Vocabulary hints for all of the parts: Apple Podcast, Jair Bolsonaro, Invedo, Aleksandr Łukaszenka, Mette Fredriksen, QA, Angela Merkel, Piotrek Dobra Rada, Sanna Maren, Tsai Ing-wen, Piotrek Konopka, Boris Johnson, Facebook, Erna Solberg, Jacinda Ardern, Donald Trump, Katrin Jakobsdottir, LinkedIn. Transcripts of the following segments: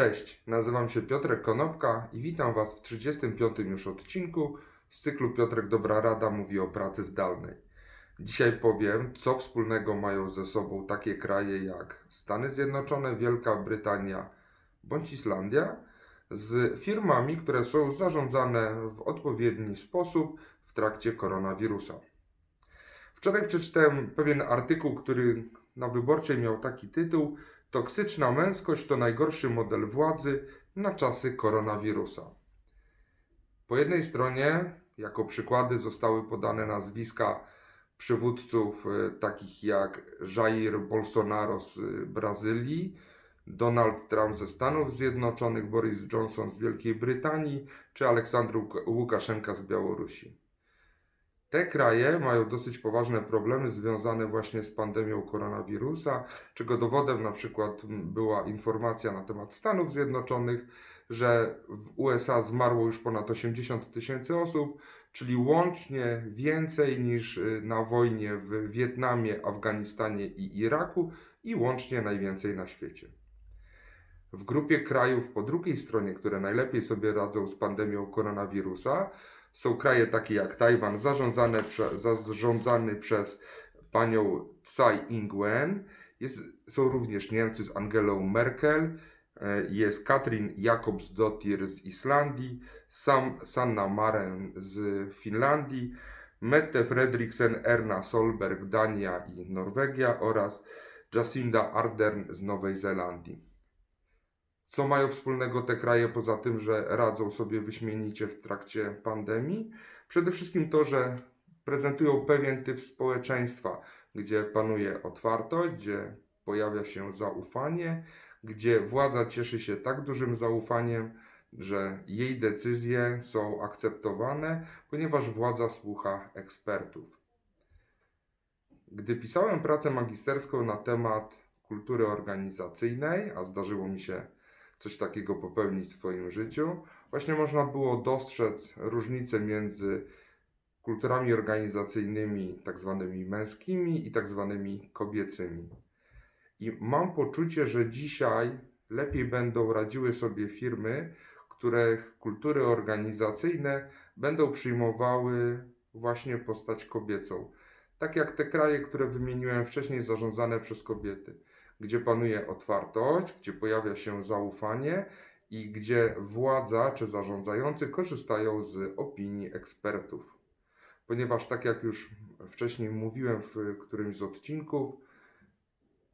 Cześć, nazywam się Piotrek Konopka i witam Was w 35. już odcinku z cyklu Piotrek Dobra Rada mówi o pracy zdalnej. Dzisiaj powiem, co wspólnego mają ze sobą takie kraje jak Stany Zjednoczone, Wielka Brytania bądź Islandia z firmami, które są zarządzane w odpowiedni sposób w trakcie koronawirusa. Wczoraj przeczytałem pewien artykuł, który na Wyborczej miał taki tytuł: Toksyczna męskość to najgorszy model władzy na czasy koronawirusa. Po jednej stronie jako przykłady zostały podane nazwiska przywódców takich jak Jair Bolsonaro z Brazylii, Donald Trump ze Stanów Zjednoczonych, Boris Johnson z Wielkiej Brytanii czy Aleksandr Łukaszenka z Białorusi. Te kraje mają dosyć poważne problemy związane właśnie z pandemią koronawirusa, czego dowodem na przykład była informacja na temat Stanów Zjednoczonych, że w USA zmarło już ponad 80 000 osób, czyli łącznie więcej niż na wojnie w Wietnamie, Afganistanie i Iraku i łącznie najwięcej na świecie. W grupie krajów po drugiej stronie, które najlepiej sobie radzą z pandemią koronawirusa, są kraje takie jak Tajwan, zarządzany przez panią Tsai Ing-wen. Są również Niemcy z Angelą Merkel, jest Katrin Jakobsdottir z Islandii, Sanna Maren z Finlandii, Mette Fredriksen, Erna Solberg, Dania i Norwegia oraz Jacinda Ardern z Nowej Zelandii. Co mają wspólnego te kraje poza tym, że radzą sobie wyśmienicie w trakcie pandemii? Przede wszystkim to, że prezentują pewien typ społeczeństwa, gdzie panuje otwartość, gdzie pojawia się zaufanie, gdzie władza cieszy się tak dużym zaufaniem, że jej decyzje są akceptowane, ponieważ władza słucha ekspertów. Gdy pisałem pracę magisterską na temat kultury organizacyjnej, a zdarzyło mi się coś takiego popełnić w swoim życiu, właśnie można było dostrzec różnice między kulturami organizacyjnymi tak zwanymi męskimi i tak zwanymi kobiecymi. I mam poczucie, że dzisiaj lepiej będą radziły sobie firmy, których kultury organizacyjne będą przyjmowały właśnie postać kobiecą. Tak jak te kraje, które wymieniłem wcześniej, zarządzane przez kobiety, gdzie panuje otwartość, gdzie pojawia się zaufanie i gdzie władza czy zarządzający korzystają z opinii ekspertów. Ponieważ tak jak już wcześniej mówiłem w którymś z odcinków,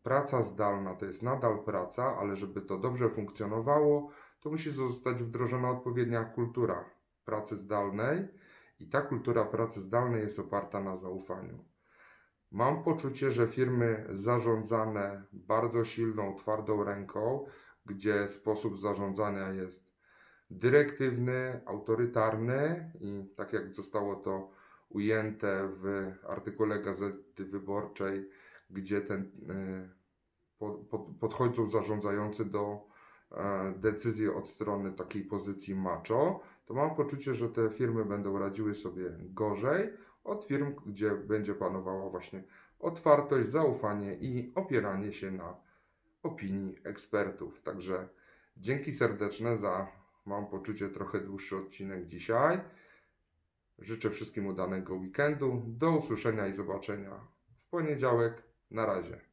praca zdalna to jest nadal praca, ale żeby to dobrze funkcjonowało, to musi zostać wdrożona odpowiednia kultura pracy zdalnej i ta kultura pracy zdalnej jest oparta na zaufaniu. Mam poczucie, że firmy zarządzane bardzo silną, twardą ręką, gdzie sposób zarządzania jest dyrektywny, autorytarny i tak jak zostało to ujęte w artykule Gazety Wyborczej, gdzie podchodzą zarządzający do decyzji od strony takiej pozycji macho, to mam poczucie, że te firmy będą radziły sobie gorzej od firm, gdzie będzie panowała właśnie otwartość, zaufanie i opieranie się na opinii ekspertów. Także dzięki serdeczne za, mam poczucie, trochę dłuższy odcinek dzisiaj. Życzę wszystkim udanego weekendu. Do usłyszenia i zobaczenia w poniedziałek. Na razie.